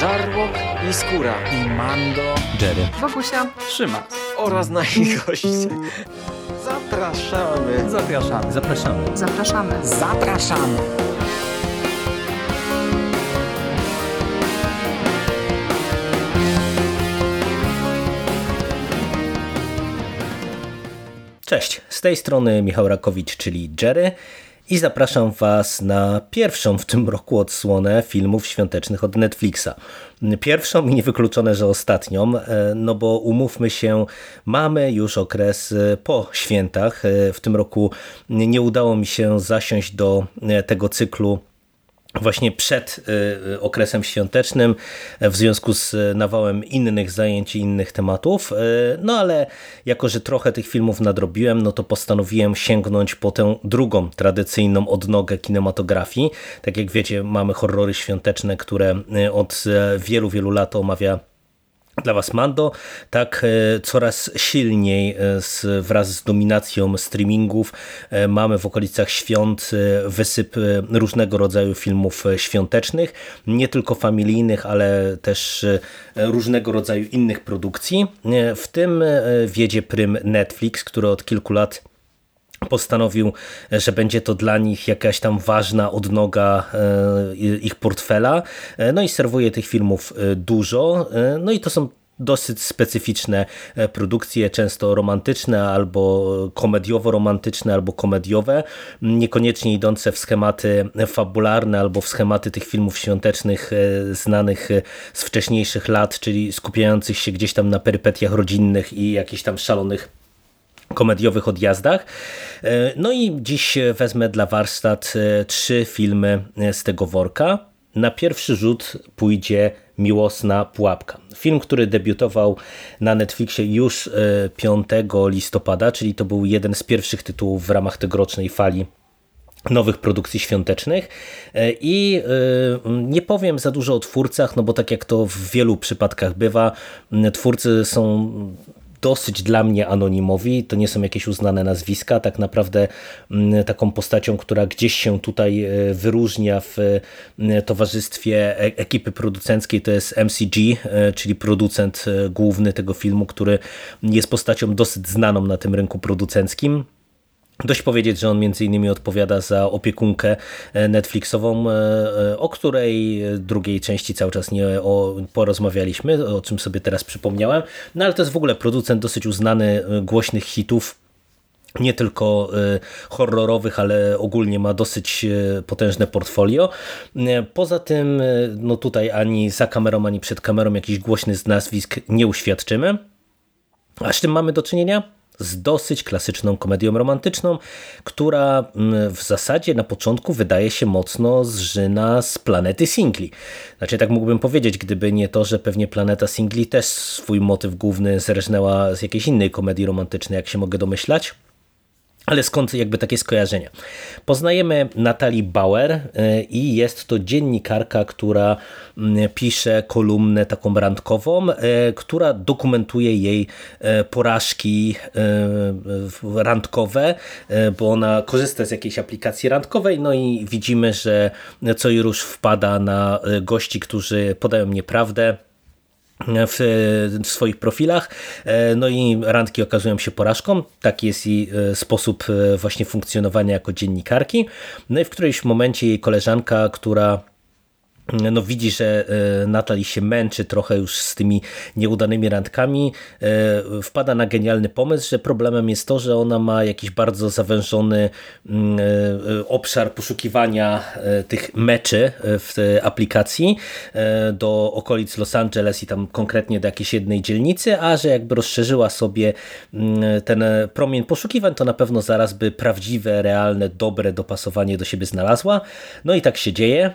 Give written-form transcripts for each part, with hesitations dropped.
Żarłok i skóra. I Mando. Jerry. Wokusia. Trzyma. Oraz nasi goście. Zapraszamy. Zapraszamy. Zapraszamy. Zapraszamy. Zapraszamy. Cześć, z tej strony Michał Rakowicz, czyli Jerry. I zapraszam Was na pierwszą w tym roku odsłonę filmów świątecznych od Netflixa. Pierwszą i niewykluczone, że ostatnią, no bo umówmy się, mamy już okres po świętach. W tym roku nie udało mi się zasiąść do tego cyklu właśnie przed okresem świątecznym w związku z nawałem innych zajęć i innych tematów, no ale jako, że trochę tych filmów nadrobiłem, no to postanowiłem sięgnąć po tę drugą tradycyjną odnogę kinematografii. Tak jak wiecie, mamy horrory świąteczne, które od wielu, wielu lat omawia dla Was Mando, tak coraz silniej wraz z dominacją streamingów mamy w okolicach świąt wysyp różnego rodzaju filmów świątecznych, nie tylko familijnych, ale też różnego rodzaju innych produkcji. W tym wiedzie prym Netflix, który od kilku lat postanowił, że będzie to dla nich jakaś tam ważna odnoga ich portfela. No i serwuje tych filmów dużo. No i to są dosyć specyficzne produkcje, często romantyczne albo komediowo-romantyczne, albo komediowe, niekoniecznie idące w schematy fabularne albo w schematy tych filmów świątecznych znanych z wcześniejszych lat, czyli skupiających się gdzieś tam na perypetiach rodzinnych i jakichś tam szalonych komediowych odjazdach. No i dziś wezmę dla warsztat 3 filmy z tego worka. Na pierwszy rzut pójdzie Miłosna pułapka. Film, który debiutował na Netflixie już 5 listopada, czyli to był jeden z pierwszych tytułów w ramach tegorocznej fali nowych produkcji świątecznych i nie powiem za dużo o twórcach, no bo tak jak to w wielu przypadkach bywa, twórcy są dosyć dla mnie anonimowi, to nie są jakieś uznane nazwiska, tak naprawdę taką postacią, która gdzieś się tutaj wyróżnia w towarzystwie ekipy producenckiej, to jest MCG, czyli producent główny tego filmu, który jest postacią dosyć znaną na tym rynku producenckim. Dość powiedzieć, że on m.in. odpowiada za opiekunkę Netflixową, o której drugiej części cały czas nie porozmawialiśmy, o czym sobie teraz przypomniałem. No ale to jest w ogóle producent dosyć uznany, głośnych hitów, nie tylko horrorowych, ale ogólnie ma dosyć potężne portfolio. Poza tym no tutaj ani za kamerą, ani przed kamerą jakiś głośny z nazwisk nie uświadczymy. A z czym mamy do czynienia? Z dosyć klasyczną komedią romantyczną, która w zasadzie na początku wydaje się mocno zżyna z Planety Singli. Znaczy tak mógłbym powiedzieć, gdyby nie to, że pewnie Planeta Singli też swój motyw główny zerżnęła z jakiejś innej komedii romantycznej, jak się mogę domyślać. Ale skąd jakby takie skojarzenia? Poznajemy Natalii Bauer i jest to dziennikarka, która pisze kolumnę taką randkową, która dokumentuje jej porażki randkowe, bo ona korzysta z jakiejś aplikacji randkowej, no i widzimy, że co i rusz wpada na gości, którzy podają nieprawdę w swoich profilach, no i randki okazują się porażką. Taki jest jej sposób właśnie funkcjonowania jako dziennikarki. No i w którymś momencie jej koleżanka, która no widzi, że Natalie się męczy trochę już z tymi nieudanymi randkami, wpada na genialny pomysł, że problemem jest to, że ona ma jakiś bardzo zawężony obszar poszukiwania tych meczy w aplikacji do okolic Los Angeles i tam konkretnie do jakiejś jednej dzielnicy, a że jakby rozszerzyła sobie ten promień poszukiwań, to na pewno zaraz by prawdziwe, realne, dobre dopasowanie do siebie znalazła. No i tak się dzieje.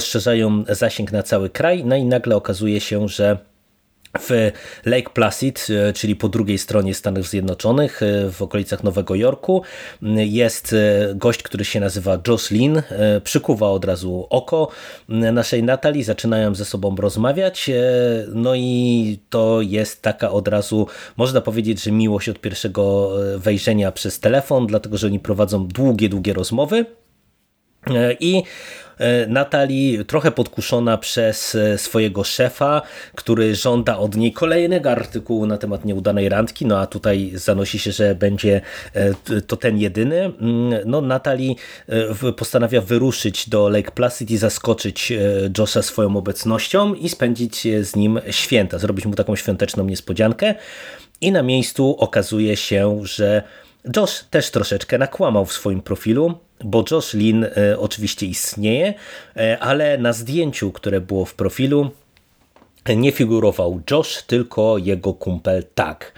Rozszerzają zasięg na cały kraj, no i nagle okazuje się, że w Lake Placid, czyli po drugiej stronie Stanów Zjednoczonych, w okolicach Nowego Jorku, jest gość, który się nazywa Josh Lin, przykuwa od razu oko naszej Natalii, zaczynają ze sobą rozmawiać, no i to jest taka od razu, można powiedzieć, że miłość od pierwszego wejrzenia przez telefon, dlatego że oni prowadzą długie rozmowy. I Natalii, trochę podkuszona przez swojego szefa, który żąda od niej kolejnego artykułu na temat nieudanej randki, no a tutaj zanosi się, że będzie to ten jedyny. No, Natalii postanawia wyruszyć do Lake Placid i zaskoczyć Josha swoją obecnością i spędzić z nim święta, zrobić mu taką świąteczną niespodziankę. I na miejscu okazuje się, że Josh też troszeczkę nakłamał w swoim profilu, bo Josh Lin oczywiście istnieje, ale na zdjęciu, które było w profilu, nie figurował Josh, tylko jego kumpel Tag.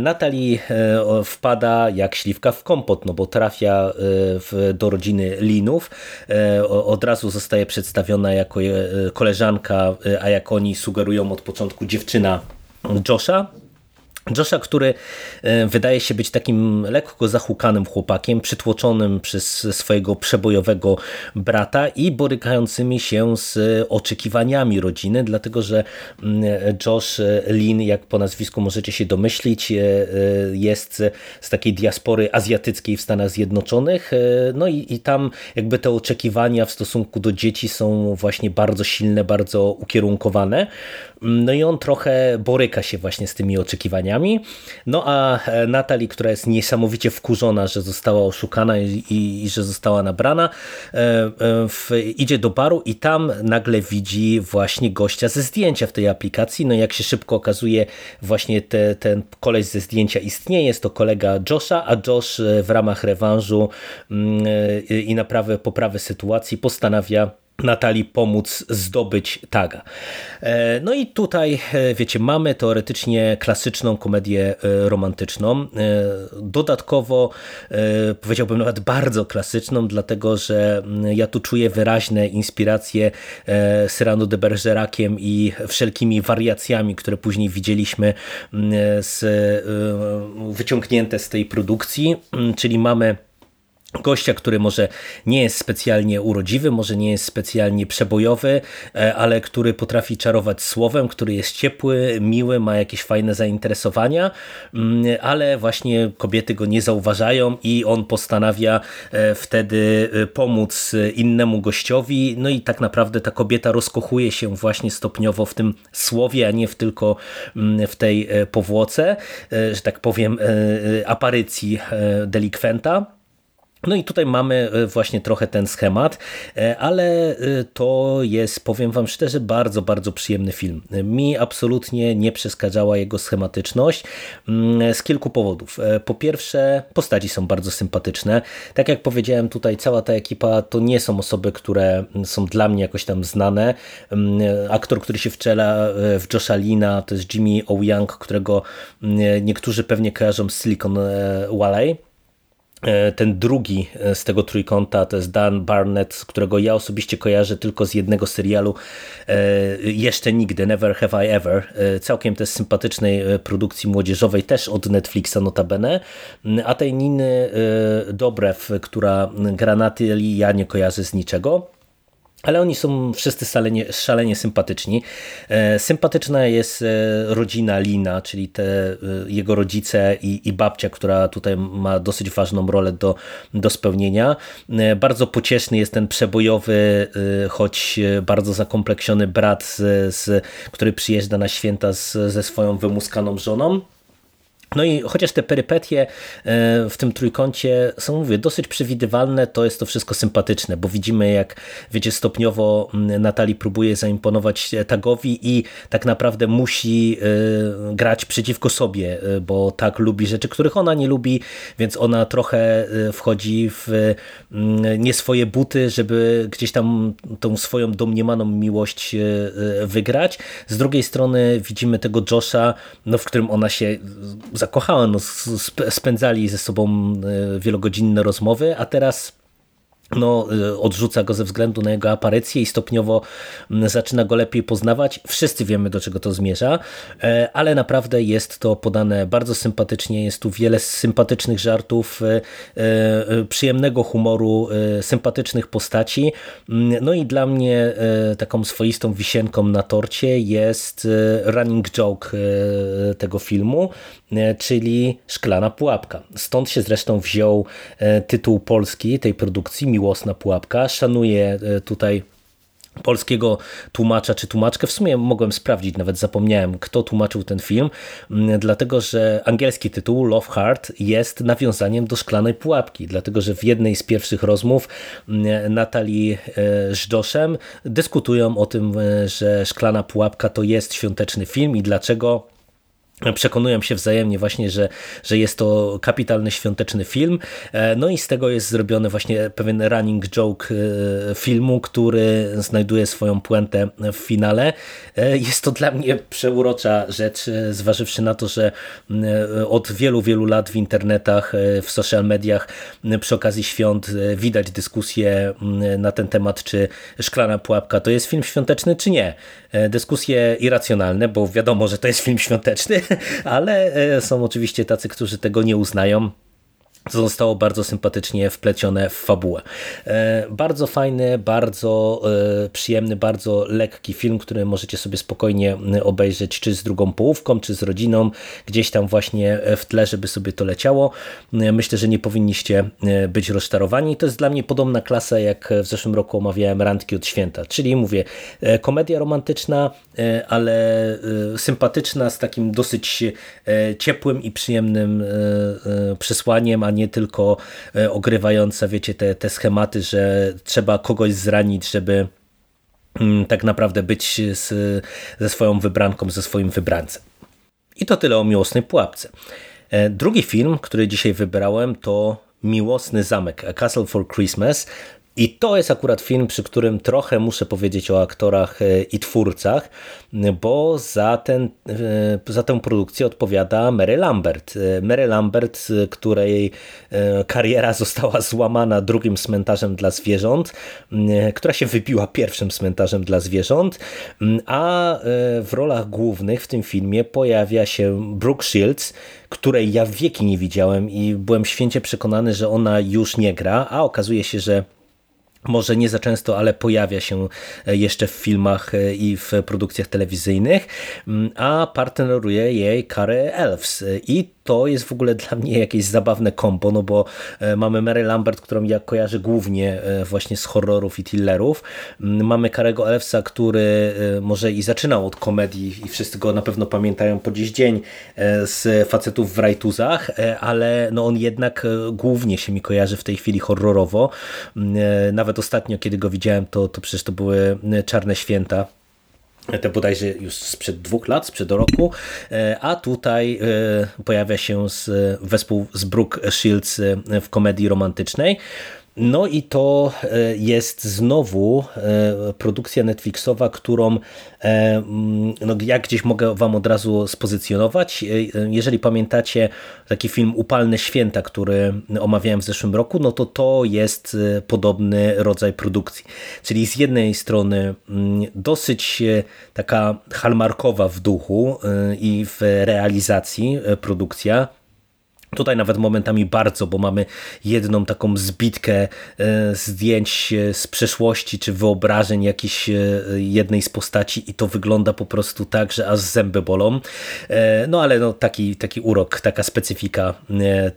Natalie wpada jak śliwka w kompot, no bo trafia do rodziny Linów. Od razu zostaje przedstawiona jako koleżanka, a jak oni sugerują od początku, dziewczyna Josha. Josha, który wydaje się być takim lekko zahukanym chłopakiem, przytłoczonym przez swojego przebojowego brata i borykającymi się z oczekiwaniami rodziny, dlatego że Josh Lin, jak po nazwisku możecie się domyślić, jest z takiej diaspory azjatyckiej w Stanach Zjednoczonych, no i tam jakby te oczekiwania w stosunku do dzieci są właśnie bardzo silne, bardzo ukierunkowane, no i on trochę boryka się właśnie z tymi oczekiwaniami. No a Natalie, która jest niesamowicie wkurzona, że została oszukana i że została nabrana, idzie do baru i tam nagle widzi właśnie gościa ze zdjęcia w tej aplikacji. No jak się szybko okazuje, właśnie ten koleś ze zdjęcia istnieje, jest to kolega Josha, a Josh w ramach rewanżu i naprawy, poprawy sytuacji postanawia Natalii pomóc zdobyć Taga. No i tutaj, wiecie, mamy teoretycznie klasyczną komedię romantyczną. Dodatkowo powiedziałbym nawet bardzo klasyczną, dlatego że ja tu czuję wyraźne inspiracje Cyrano de Bergeraciem i wszelkimi wariacjami, które później widzieliśmy wyciągnięte z tej produkcji, czyli mamy gościa, który może nie jest specjalnie urodziwy, może nie jest specjalnie przebojowy, ale który potrafi czarować słowem, który jest ciepły, miły, ma jakieś fajne zainteresowania, ale właśnie kobiety go nie zauważają i on postanawia wtedy pomóc innemu gościowi, no i tak naprawdę ta kobieta rozkochuje się właśnie stopniowo w tym słowie, a nie tylko w tej powłoce, że tak powiem, aparycji delikwenta. No i tutaj mamy właśnie trochę ten schemat, ale to jest, powiem wam szczerze, bardzo, bardzo przyjemny film. Mi absolutnie nie przeszkadzała jego schematyczność z kilku powodów. Po pierwsze, postaci są bardzo sympatyczne. Tak jak powiedziałem, tutaj cała ta ekipa to nie są osoby, które są dla mnie jakoś tam znane. Aktor, który się wczela w Josha Lina, to jest Jimmy O. Young, którego niektórzy pewnie kojarzą z Silicon Valley. Ten drugi z tego trójkąta to jest Dan Barnett, którego ja osobiście kojarzę tylko z jednego serialu Jeszcze Nigdy, Never Have I Ever, całkiem też sympatycznej produkcji młodzieżowej, też od Netflixa notabene, a tej Niny Dobrev, która gra Natalii, ja nie kojarzę z niczego. Ale oni są wszyscy szalenie sympatyczni. Sympatyczna jest rodzina Lina, czyli jego rodzice i babcia, która tutaj ma dosyć ważną rolę do spełnienia. Bardzo pocieszny jest ten przebojowy, choć bardzo zakompleksiony brat, który przyjeżdża na święta ze swoją wymuskaną żoną. No i chociaż te perypetie w tym trójkącie są, mówię, dosyć przewidywalne, to jest to wszystko sympatyczne, bo widzimy, jak, wiecie, stopniowo Natalii próbuje zaimponować Tagowi i tak naprawdę musi grać przeciwko sobie, bo Tag lubi rzeczy, których ona nie lubi, więc ona trochę wchodzi w nie swoje buty, żeby gdzieś tam tą swoją domniemaną miłość wygrać. Z drugiej strony widzimy tego Josha, no, w którym ona się zakochała, no, spędzali ze sobą wielogodzinne rozmowy, a teraz no, odrzuca go ze względu na jego aparycję i stopniowo zaczyna go lepiej poznawać. Wszyscy wiemy, do czego to zmierza, ale naprawdę jest to podane bardzo sympatycznie. Jest tu wiele sympatycznych żartów, przyjemnego humoru, sympatycznych postaci. No i dla mnie taką swoistą wisienką na torcie jest running joke tego filmu, czyli Szklana pułapka. Stąd się zresztą wziął tytuł polski tej produkcji, miłosna pułapka. Szanuję tutaj polskiego tłumacza czy tłumaczkę. W sumie mogłem sprawdzić, nawet zapomniałem, kto tłumaczył ten film, dlatego że angielski tytuł Love Heart jest nawiązaniem do Szklanej pułapki, dlatego że w jednej z pierwszych rozmów Natalii z Joshem dyskutują o tym, że Szklana pułapka to jest świąteczny film i dlaczego przekonują się wzajemnie właśnie, że jest to kapitalny świąteczny film. No i z tego jest zrobiony właśnie pewien running joke filmu, który znajduje swoją puentę w finale. Jest to dla mnie przeurocza rzecz, zważywszy na to, że od wielu, wielu lat w internetach, w social mediach przy okazji świąt widać dyskusje na ten temat, czy Szklana pułapka to jest film świąteczny, czy nie. Dyskusje irracjonalne, bo wiadomo, że to jest film świąteczny, ale są oczywiście tacy, którzy tego nie uznają, co zostało bardzo sympatycznie wplecione w fabułę. Bardzo fajny, bardzo przyjemny, bardzo lekki film, który możecie sobie spokojnie obejrzeć czy z drugą połówką, czy z rodziną, gdzieś tam właśnie w tle, żeby sobie to leciało. Myślę, że nie powinniście być rozczarowani. To jest dla mnie podobna klasa, jak w zeszłym roku omawiałem Randki od święta, czyli mówię komedia romantyczna, ale sympatyczna, z takim dosyć ciepłym i przyjemnym przesłaniem, a nie tylko ogrywająca, wiecie, te schematy, że trzeba kogoś zranić, żeby tak naprawdę być ze swoją wybranką, ze swoim wybrancem. I to tyle o Miłosnej pułapce. Drugi film, który dzisiaj wybrałem, to Miłosny zamek, A Castle for Christmas. I to jest akurat film, przy którym trochę muszę powiedzieć o aktorach i twórcach, bo za tę produkcję odpowiada Mary Lambert. Mary Lambert, której kariera została złamana drugim cmentarzem dla zwierząt, która się wybiła pierwszym cmentarzem dla zwierząt, a w rolach głównych w tym filmie pojawia się Brooke Shields, której ja wieki nie widziałem i byłem święcie przekonany, że ona już nie gra, a okazuje się, że może nie za często, ale pojawia się jeszcze w filmach i w produkcjach telewizyjnych, a partneruje jej Carey Elwes. I to jest w ogóle dla mnie jakieś zabawne kombo, no bo mamy Mary Lambert, którą ja kojarzę głównie właśnie z horrorów i thrillerów. Mamy Carey'ego Elwesa, który może i zaczynał od komedii i wszyscy go na pewno pamiętają po dziś dzień z Facetów w rajtuzach, ale no on jednak głównie się mi kojarzy w tej chwili horrorowo. Nawet ostatnio, kiedy go widziałem, to przecież to były Czarne święta. Te bodajże już sprzed 2 lat, sprzed roku, a tutaj pojawia się wespół z Brooke Shields w komedii romantycznej. No i to jest znowu produkcja Netflixowa, którą no ja gdzieś mogę wam od razu spozycjonować. Jeżeli pamiętacie taki film Upalne Święta, który omawiałem w zeszłym roku, no to jest podobny rodzaj produkcji. Czyli z jednej strony dosyć taka hallmarkowa w duchu i w realizacji produkcja. Tutaj nawet momentami bardzo, bo mamy jedną taką zbitkę zdjęć z przeszłości czy wyobrażeń jakiejś jednej z postaci i to wygląda po prostu tak, że aż zęby bolą. No ale no, taki urok, taka specyfika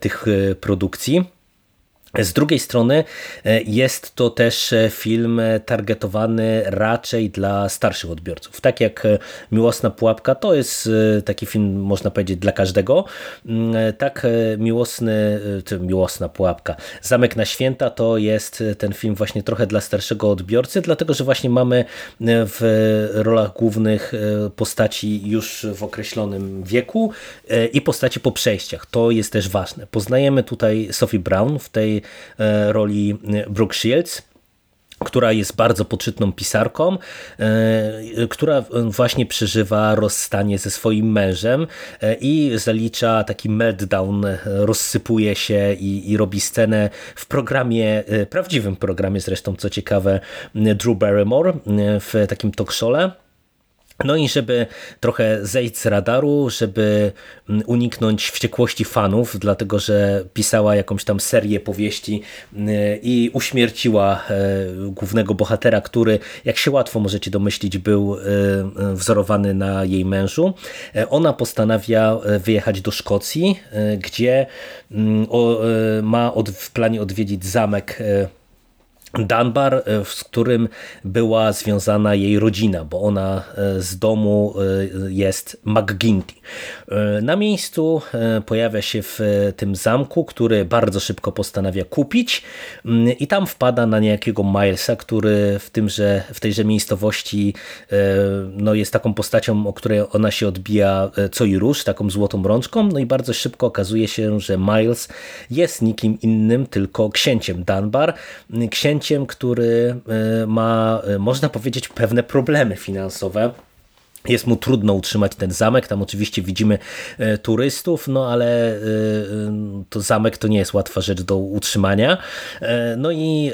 tych produkcji. Z drugiej strony jest to też film targetowany raczej dla starszych odbiorców. Tak jak Miłosna pułapka to jest taki film, można powiedzieć, dla każdego. Tak Miłosna pułapka. Zamek na święta to jest ten film właśnie trochę dla starszego odbiorcy, dlatego że właśnie mamy w rolach głównych postaci już w określonym wieku i postaci po przejściach. To jest też ważne. Poznajemy tutaj Sophie Brown w tej roli Brooke Shields, która jest bardzo poczytną pisarką, która właśnie przeżywa rozstanie ze swoim mężem i zalicza taki meltdown, rozsypuje się i robi scenę w programie, prawdziwym programie zresztą, co ciekawe, Drew Barrymore w takim talk show'le. No i żeby trochę zejść z radaru, żeby uniknąć wściekłości fanów, dlatego że pisała jakąś tam serię powieści i uśmierciła głównego bohatera, który, jak się łatwo możecie domyślić, był wzorowany na jej mężu. Ona postanawia wyjechać do Szkocji, gdzie ma w planie odwiedzić zamek Dunbar, z którym była związana jej rodzina, bo ona z domu jest McGinty. Na miejscu pojawia się w tym zamku, który bardzo szybko postanawia kupić i tam wpada na niejakiego Milesa, który w tejże miejscowości no jest taką postacią, o której ona się odbija co i róż, taką złotą rączką, no i bardzo szybko okazuje się, że Miles jest nikim innym, tylko księciem Dunbar, księciem, który ma, można powiedzieć, pewne problemy finansowe. Jest mu trudno utrzymać ten zamek, tam oczywiście widzimy turystów, no ale to zamek to nie jest łatwa rzecz do utrzymania. No i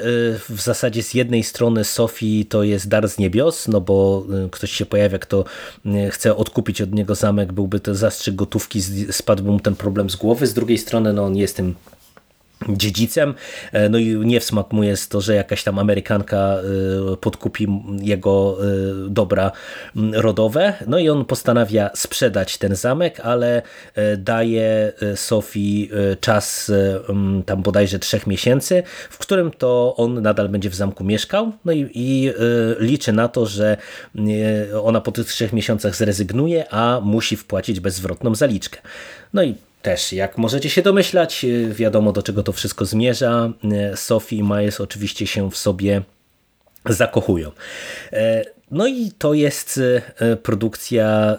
w zasadzie z jednej strony Sophie to jest dar z niebios, no bo ktoś się pojawia, kto chce odkupić od niego zamek, byłby to zastrzyk gotówki, spadłby mu ten problem z głowy. Z drugiej strony no on jest tym dziedzicem, no i nie w smak mu jest to, że jakaś tam Amerykanka podkupi jego dobra rodowe, no i on postanawia sprzedać ten zamek, ale daje Sophie czas tam bodajże 3 miesięcy, w którym to on nadal będzie w zamku mieszkał, no i liczy na to, że ona po tych 3 miesiącach zrezygnuje, a musi wpłacić bezwzwrotną zaliczkę. No i też, jak możecie się domyślać, wiadomo, do czego to wszystko zmierza. Sophie i Miles oczywiście się w sobie zakochują. No i to jest produkcja,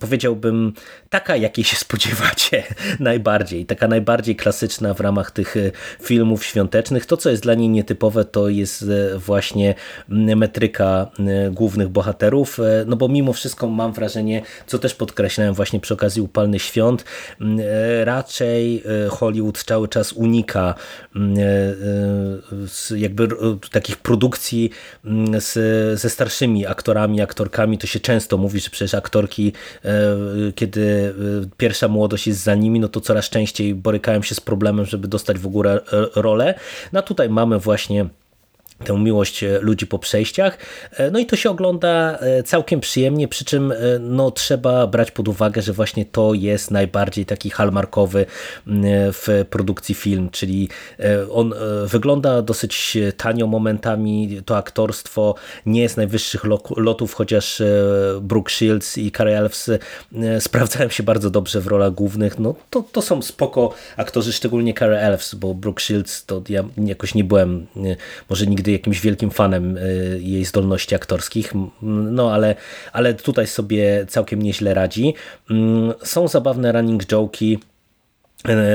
powiedziałbym, taka, jakiej się spodziewacie najbardziej. Taka najbardziej klasyczna w ramach tych filmów świątecznych. To, co jest dla niej nietypowe, to jest właśnie metryka głównych bohaterów. No bo mimo wszystko mam wrażenie, co też podkreślałem właśnie przy okazji Upalnych Świąt, raczej Hollywood cały czas unika jakby takich produkcji ze starszymi aktorami, aktorkami. To się często mówi, że przecież aktorki, kiedy pierwsza młodość jest za nimi, no to coraz częściej borykają się z problemem, żeby dostać w ogóle rolę. No tutaj mamy właśnie tę miłość ludzi po przejściach. No i to się ogląda całkiem przyjemnie, przy czym no, trzeba brać pod uwagę, że właśnie to jest najbardziej taki hallmarkowy w produkcji film, czyli on wygląda dosyć tanio momentami, to aktorstwo nie jest najwyższych lotów, chociaż Brooke Shields i Carey Elwes sprawdzają się bardzo dobrze w rolach głównych. No, to są spoko aktorzy, szczególnie Carey Elwes, bo Brooke Shields to ja jakoś nie byłem, może nigdy jakimś wielkim fanem jej zdolności aktorskich, no ale tutaj sobie całkiem nieźle radzi. Są zabawne running joke'i,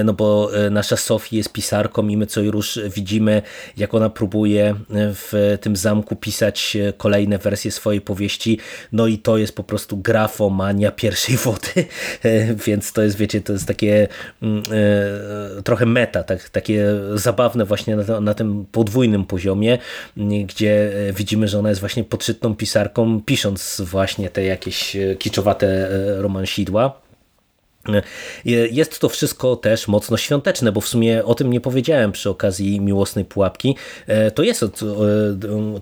no bo nasza Sophie jest pisarką i my co już widzimy, jak ona próbuje w tym zamku pisać kolejne wersje swojej powieści, no i to jest po prostu grafomania pierwszej wody, więc to jest, wiecie, to jest takie trochę meta, takie zabawne właśnie na tym podwójnym poziomie, gdzie widzimy, że ona jest właśnie podszytną pisarką, pisząc właśnie te jakieś kiczowate romansidła. Jest to wszystko też mocno świąteczne, bo w sumie o tym nie powiedziałem przy okazji Miłosnej Pułapki.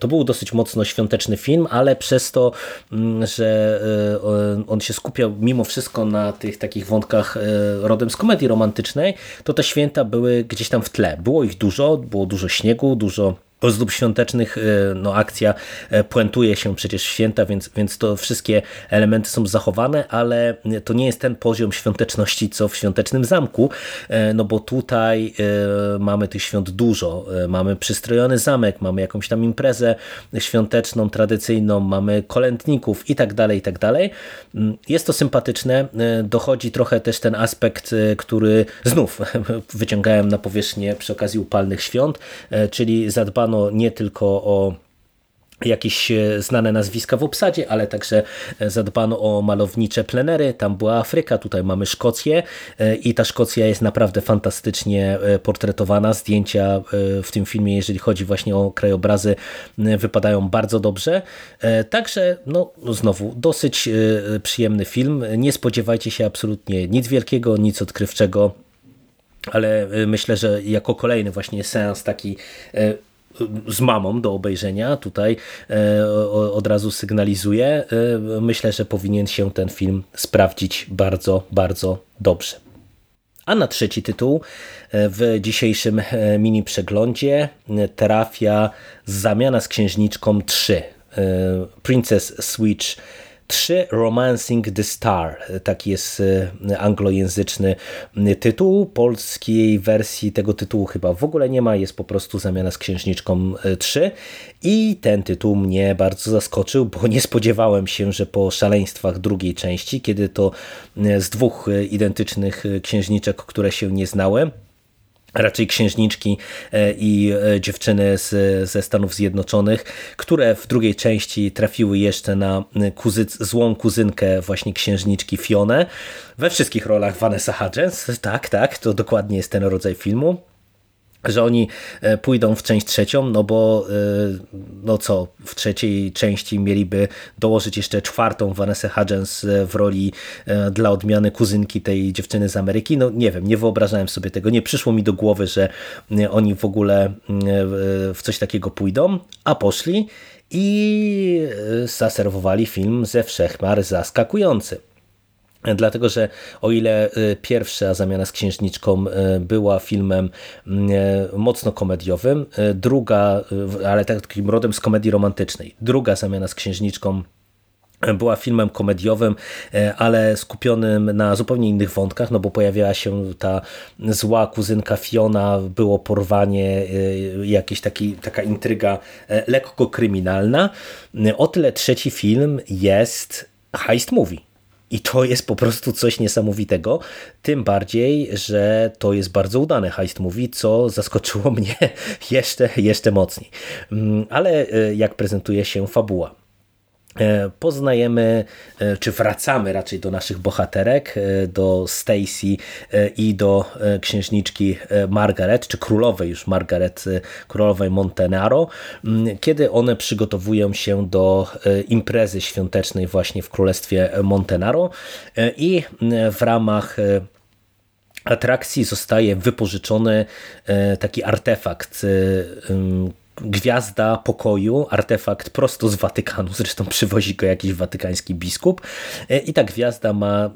To był dosyć mocno świąteczny film, ale przez to, że on się skupiał mimo wszystko na tych takich wątkach rodem z komedii romantycznej, to te święta były gdzieś tam w tle. Było ich dużo, było dużo śniegu, dużo ozdób świątecznych, no akcja puentuje się przecież w święta, więc to wszystkie elementy są zachowane, ale to nie jest ten poziom świąteczności, co w Świątecznym Zamku, no bo tutaj mamy tych świąt dużo, mamy przystrojony zamek, mamy jakąś tam imprezę świąteczną, tradycyjną, mamy kolędników i tak dalej, i tak dalej. Jest to sympatyczne, dochodzi trochę też ten aspekt, który znów wyciągałem na powierzchnię przy okazji Upalnych Świąt, czyli zadbano nie tylko o jakieś znane nazwiska w obsadzie, ale także zadbano o malownicze plenery. Tam była Afryka, tutaj mamy Szkocję i ta Szkocja jest naprawdę fantastycznie portretowana. Zdjęcia w tym filmie, jeżeli chodzi właśnie o krajobrazy, wypadają bardzo dobrze. Także, no znowu, dosyć przyjemny film. Nie spodziewajcie się absolutnie nic wielkiego, nic odkrywczego, ale myślę, że jako kolejny właśnie seans taki z mamą do obejrzenia tutaj od razu sygnalizuję. Myślę, że powinien się ten film sprawdzić bardzo, bardzo dobrze. A na trzeci tytuł w dzisiejszym mini przeglądzie trafia Zamiana z księżniczką 3. Princess Switch 3 Romancing the Star. Taki jest anglojęzyczny tytuł. Polskiej wersji tego tytułu chyba w ogóle nie ma. Jest po prostu Zamiana z księżniczką 3. I ten tytuł mnie bardzo zaskoczył, bo nie spodziewałem się, że po szaleństwach drugiej części, kiedy to z dwóch identycznych księżniczek, które się nie znałem, raczej księżniczki i dziewczyny ze Stanów Zjednoczonych, które w drugiej części trafiły jeszcze na złą kuzynkę właśnie księżniczki Fionę. We wszystkich rolach Vanessa Hudgens, tak, to dokładnie jest ten rodzaj filmu, że oni pójdą w część trzecią, no bo w trzeciej części mieliby dołożyć jeszcze czwartą Vanessę Hudgens w roli dla odmiany kuzynki tej dziewczyny z Ameryki. No nie wiem, nie wyobrażałem sobie tego, nie przyszło mi do głowy, że oni w ogóle w coś takiego pójdą, a poszli i zaserwowali film ze wszechmiar zaskakujący. Dlatego, że o ile pierwsza Zamiana z księżniczką była filmem mocno komediowym, druga, ale takim rodem z komedii romantycznej, druga Zamiana z księżniczką była filmem komediowym, ale skupionym na zupełnie innych wątkach, no bo pojawiała się ta zła kuzynka Fiona, było porwanie, jakaś taka intryga lekko kryminalna. O tyle trzeci film jest heist movie. I to jest po prostu coś niesamowitego, tym bardziej, że to jest bardzo udane heist movie, co zaskoczyło mnie jeszcze mocniej. Ale jak prezentuje się fabuła? Poznajemy, czy wracamy raczej do naszych bohaterek, do Stacey i do księżniczki Margaret, czy królowej już Margaret, królowej Montenaro, kiedy one przygotowują się do imprezy świątecznej właśnie w królestwie Montenaro i w ramach atrakcji zostaje wypożyczony taki artefakt, Gwiazda pokoju, artefakt prosto z Watykanu, zresztą przywozi go jakiś watykański biskup i ta gwiazda ma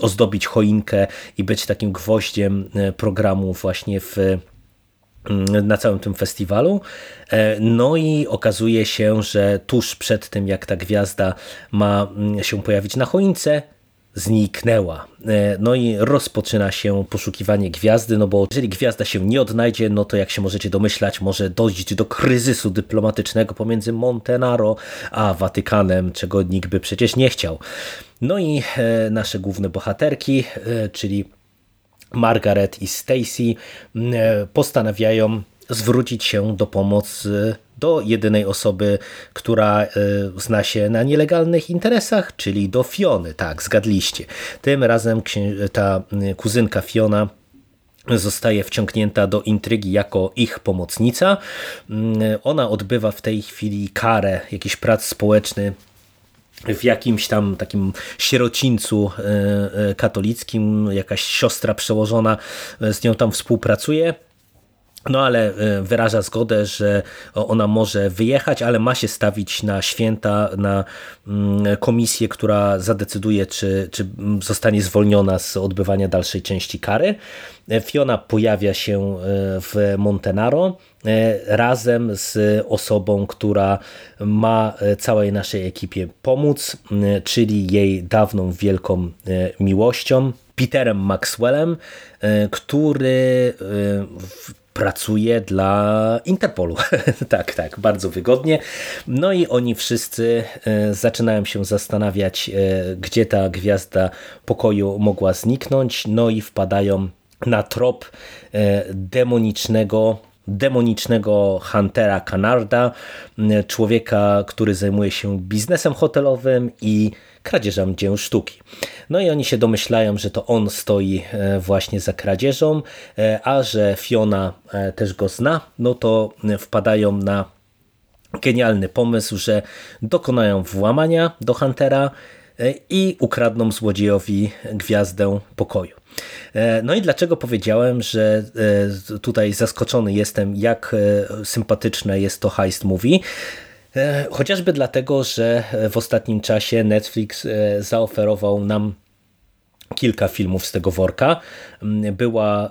ozdobić choinkę i być takim gwoździem programu właśnie na całym tym festiwalu. No i okazuje się, że tuż przed tym, jak ta gwiazda ma się pojawić na choince, zniknęła. No i rozpoczyna się poszukiwanie gwiazdy, no bo jeżeli gwiazda się nie odnajdzie, no to jak się możecie domyślać, może dojść do kryzysu dyplomatycznego pomiędzy Montenaro a Watykanem, czego nikt by przecież nie chciał. No i nasze główne bohaterki, czyli Margaret i Stacey, postanawiają zwrócić się do pomocy do jedynej osoby, która zna się na nielegalnych interesach, czyli do Fiony. Tak, zgadliście. Tym razem ta kuzynka Fiona zostaje wciągnięta do intrygi jako ich pomocnica. Ona odbywa w tej chwili karę, jakiś prac społeczny w jakimś tam takim sierocińcu katolickim. Jakaś siostra przełożona z nią tam współpracuje. No ale wyraża zgodę, że ona może wyjechać, ale ma się stawić na święta, na komisję, która zadecyduje, czy zostanie zwolniona z odbywania dalszej części kary. Fiona pojawia się w Montenaro razem z osobą, która ma całej naszej ekipie pomóc, czyli jej dawną wielką miłością, Peterem Maxwellem, który pracuje dla Interpolu. tak, bardzo wygodnie. No i oni wszyscy zaczynają się zastanawiać, gdzie ta gwiazda pokoju mogła zniknąć, no i wpadają na trop demonicznego Huntera Kanarda, człowieka, który zajmuje się biznesem hotelowym i kradzieżami dzieł sztuki. No i oni się domyślają, że to on stoi właśnie za kradzieżą, a że Fiona też go zna, no to wpadają na genialny pomysł, że dokonają włamania do Huntera i ukradną złodziejowi gwiazdę pokoju. No i dlaczego powiedziałem, że tutaj zaskoczony jestem, jak sympatyczne jest to heist movie? Chociażby dlatego, że w ostatnim czasie Netflix zaoferował nam kilka filmów z tego worka. Była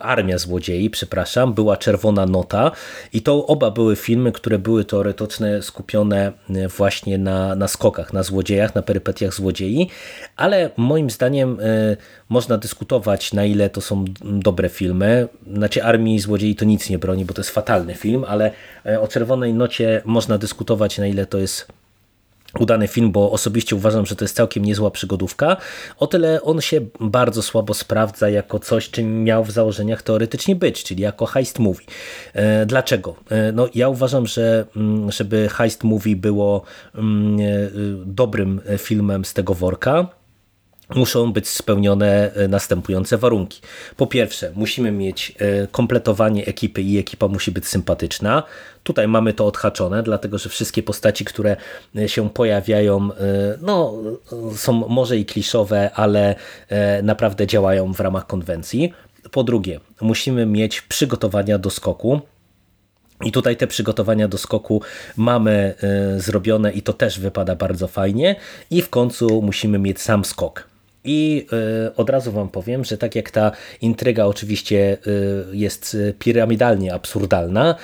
Armia złodziei, przepraszam, była Czerwona nota i to oba były filmy, które były teoretyczne, skupione właśnie na skokach, na złodziejach, na perypetiach złodziei, ale moim zdaniem można dyskutować, na ile to są dobre filmy. Znaczy Armii złodziei to nic nie broni, bo to jest fatalny film, ale o Czerwonej nocie można dyskutować, na ile to jest udany film, bo osobiście uważam, że to jest całkiem niezła przygodówka. O tyle on się bardzo słabo sprawdza jako coś, czym miał w założeniach teoretycznie być, czyli jako heist movie. Dlaczego? No, ja uważam, że żeby heist movie było dobrym filmem z tego worka, muszą być spełnione następujące warunki. Po pierwsze, musimy mieć kompletowanie ekipy i ekipa musi być sympatyczna. Tutaj mamy to odhaczone, dlatego że wszystkie postaci, które się pojawiają, no, są może i kliszowe, ale naprawdę działają w ramach konwencji. Po drugie, musimy mieć przygotowania do skoku. I tutaj te przygotowania do skoku mamy zrobione i to też wypada bardzo fajnie. I w końcu musimy mieć sam skok. I od razu wam powiem, że tak jak ta intryga oczywiście jest piramidalnie absurdalna,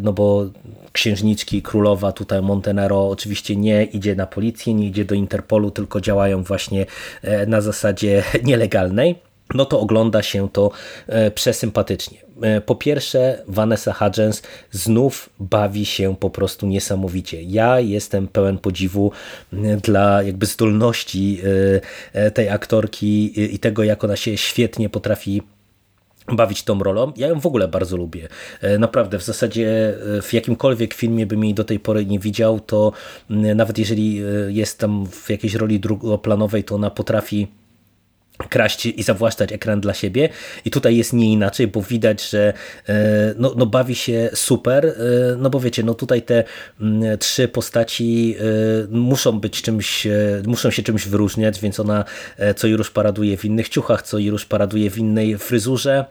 no bo księżniczki, królowa, tutaj Montenaro oczywiście nie idzie na policję, nie idzie do Interpolu, tylko działają właśnie na zasadzie nielegalnej, no to ogląda się to przesympatycznie. Po pierwsze, Vanessa Hudgens znów bawi się po prostu niesamowicie. Ja jestem pełen podziwu dla jakby zdolności tej aktorki i tego, jak ona się świetnie potrafi bawić tą rolą. Ja ją w ogóle bardzo lubię. Naprawdę, w zasadzie w jakimkolwiek filmie bym jej do tej pory nie widział, to nawet jeżeli jest tam w jakiejś roli drugoplanowej, to ona potrafi kraść i zawłaszczać ekran dla siebie i tutaj jest nie inaczej, bo widać, że no bawi się super, no bo wiecie, no tutaj te trzy postaci muszą być czymś, muszą się czymś wyróżniać, więc ona co i róż paraduje w innych ciuchach, co i róż paraduje w innej fryzurze,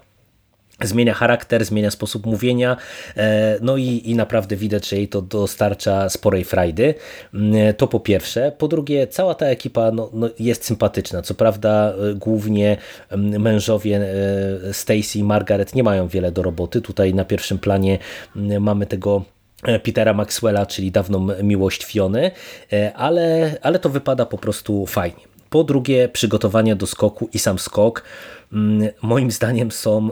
zmienia charakter, zmienia sposób mówienia, no i naprawdę widać, że jej to dostarcza sporej frajdy. To po pierwsze. Po drugie, cała ta ekipa jest sympatyczna. Co prawda głównie mężowie Stacey i Margaret nie mają wiele do roboty. Tutaj na pierwszym planie mamy tego Petera Maxwella, czyli dawną miłość Fiony, ale to wypada po prostu fajnie. Po drugie, przygotowania do skoku i sam skok moim zdaniem są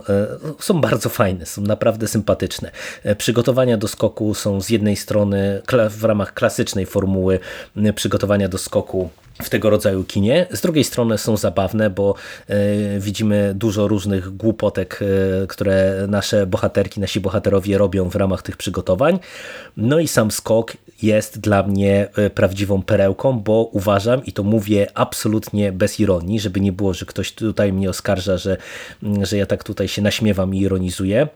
bardzo fajne, są naprawdę sympatyczne. Przygotowania do skoku są z jednej strony w ramach klasycznej formuły przygotowania do skoku w tego rodzaju kinie, z drugiej strony są zabawne, bo widzimy dużo różnych głupotek, które nasze bohaterki, nasi bohaterowie robią w ramach tych przygotowań. No i sam skok jest dla mnie prawdziwą perełką, bo uważam, i to mówię absolutnie bez ironii, żeby nie było, że ktoś tutaj mnie oskarża, że ja tak tutaj się naśmiewam i ironizuję.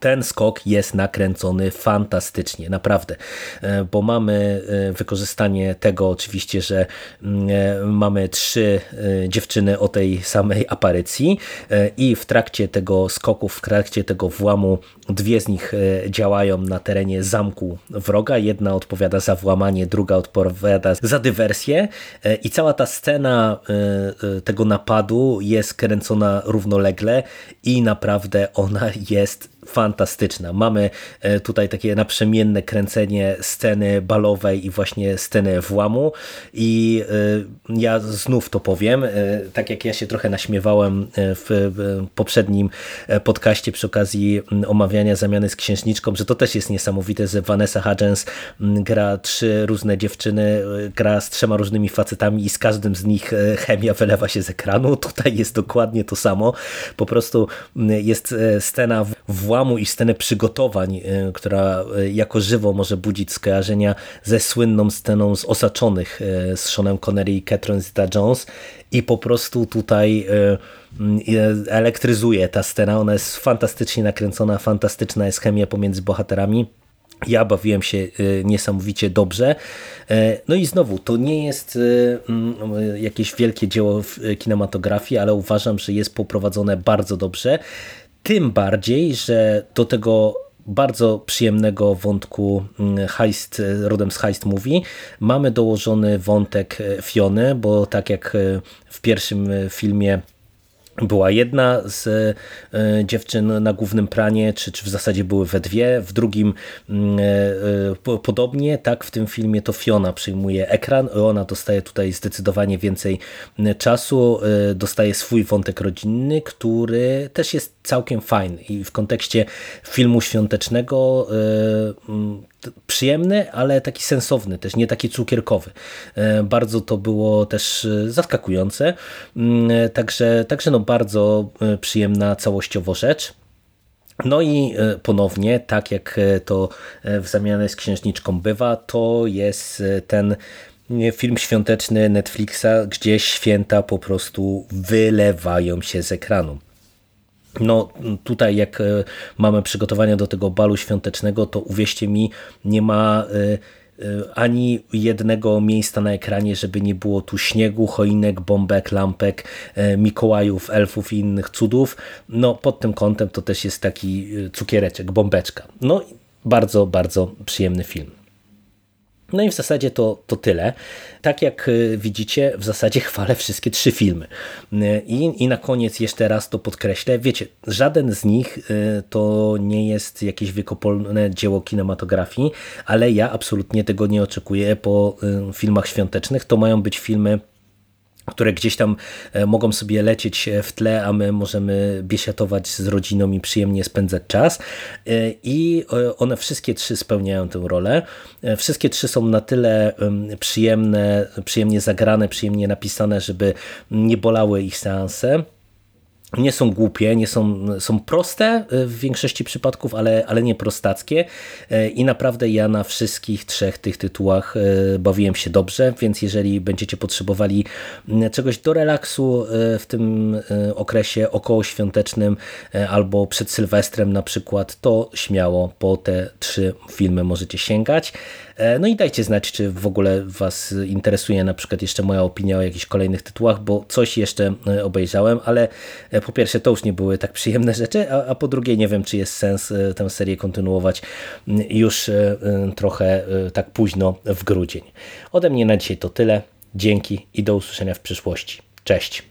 Ten skok jest nakręcony fantastycznie, naprawdę, bo mamy wykorzystanie tego oczywiście, że mamy trzy dziewczyny o tej samej aparycji i w trakcie tego skoku, w trakcie tego włamu dwie z nich działają na terenie zamku wroga, jedna odpowiada za włamanie, druga odpowiada za dywersję i cała ta scena tego napadu jest kręcona równolegle i naprawdę ona jest fantastyczna. Mamy tutaj takie naprzemienne kręcenie sceny balowej i właśnie sceny włamu i ja znów to powiem, tak jak ja się trochę naśmiewałem w poprzednim podcaście przy okazji omawiania zamiany z księżniczką, że to też jest niesamowite, że Vanessa Hudgens gra trzy różne dziewczyny, gra z trzema różnymi facetami i z każdym z nich chemia wylewa się z ekranu. Tutaj jest dokładnie to samo. Po prostu jest scena włamu i scenę przygotowań, która jako żywo może budzić skojarzenia ze słynną sceną z Osaczonych z Seanem Connery i Catherine Zeta-Jones i po prostu tutaj elektryzuje ta scena. Ona jest fantastycznie nakręcona, fantastyczna jest chemia pomiędzy bohaterami. Ja bawiłem się niesamowicie dobrze. No i znowu, to nie jest jakieś wielkie dzieło w kinematografii, ale uważam, że jest poprowadzone bardzo dobrze. Tym bardziej, że do tego bardzo przyjemnego wątku heist, rodem z heist movie, mamy dołożony wątek Fiony, bo tak jak w pierwszym filmie była jedna z dziewczyn na głównym planie, czy w zasadzie były we dwie, w drugim podobnie, tak w tym filmie to Fiona przyjmuje ekran, ona dostaje tutaj zdecydowanie więcej czasu, dostaje swój wątek rodzinny, który też jest całkiem fajny i w kontekście filmu świątecznego przyjemny, ale taki sensowny, też nie taki cukierkowy. Bardzo to było też zaskakujące, także no bardzo przyjemna całościowo rzecz. No i ponownie, tak jak to w zamianę z Księżniczką bywa, to jest ten film świąteczny Netflixa, gdzie święta po prostu wylewają się z ekranu. No tutaj jak mamy przygotowania do tego balu świątecznego, to uwierzcie mi, nie ma ani jednego miejsca na ekranie, żeby nie było tu śniegu, choinek, bombek, lampek, Mikołajów, elfów i innych cudów. No pod tym kątem to też jest taki cukiereczek, bombeczka. No bardzo, bardzo przyjemny film. No i w zasadzie to tyle. Tak jak widzicie, w zasadzie chwalę wszystkie trzy filmy. I na koniec jeszcze raz to podkreślę. Wiecie, żaden z nich to nie jest jakieś wiekopolne dzieło kinematografii, ale ja absolutnie tego nie oczekuję po filmach świątecznych. To mają być filmy, które gdzieś tam mogą sobie lecieć w tle, a my możemy biesiatować z rodziną i przyjemnie spędzać czas. I one wszystkie trzy spełniają tę rolę. Wszystkie trzy są na tyle przyjemnie zagrane, przyjemnie napisane, żeby nie bolały ich seanse. Nie są głupie, są proste w większości przypadków, ale nie prostackie i naprawdę ja na wszystkich trzech tych tytułach bawiłem się dobrze, więc jeżeli będziecie potrzebowali czegoś do relaksu w tym okresie okołoświątecznym albo przed Sylwestrem na przykład, to śmiało po te trzy filmy możecie sięgać. No i dajcie znać, czy w ogóle was interesuje na przykład jeszcze moja opinia o jakichś kolejnych tytułach, bo coś jeszcze obejrzałem, ale po pierwsze to już nie były tak przyjemne rzeczy, a po drugie nie wiem, czy jest sens tę serię kontynuować już trochę tak późno w grudzień. Ode mnie na dzisiaj to tyle. Dzięki i do usłyszenia w przyszłości. Cześć!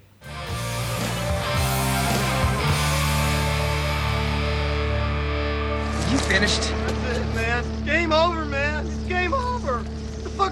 You finished? That's it, man. Game over, man. It's game over. What the fuck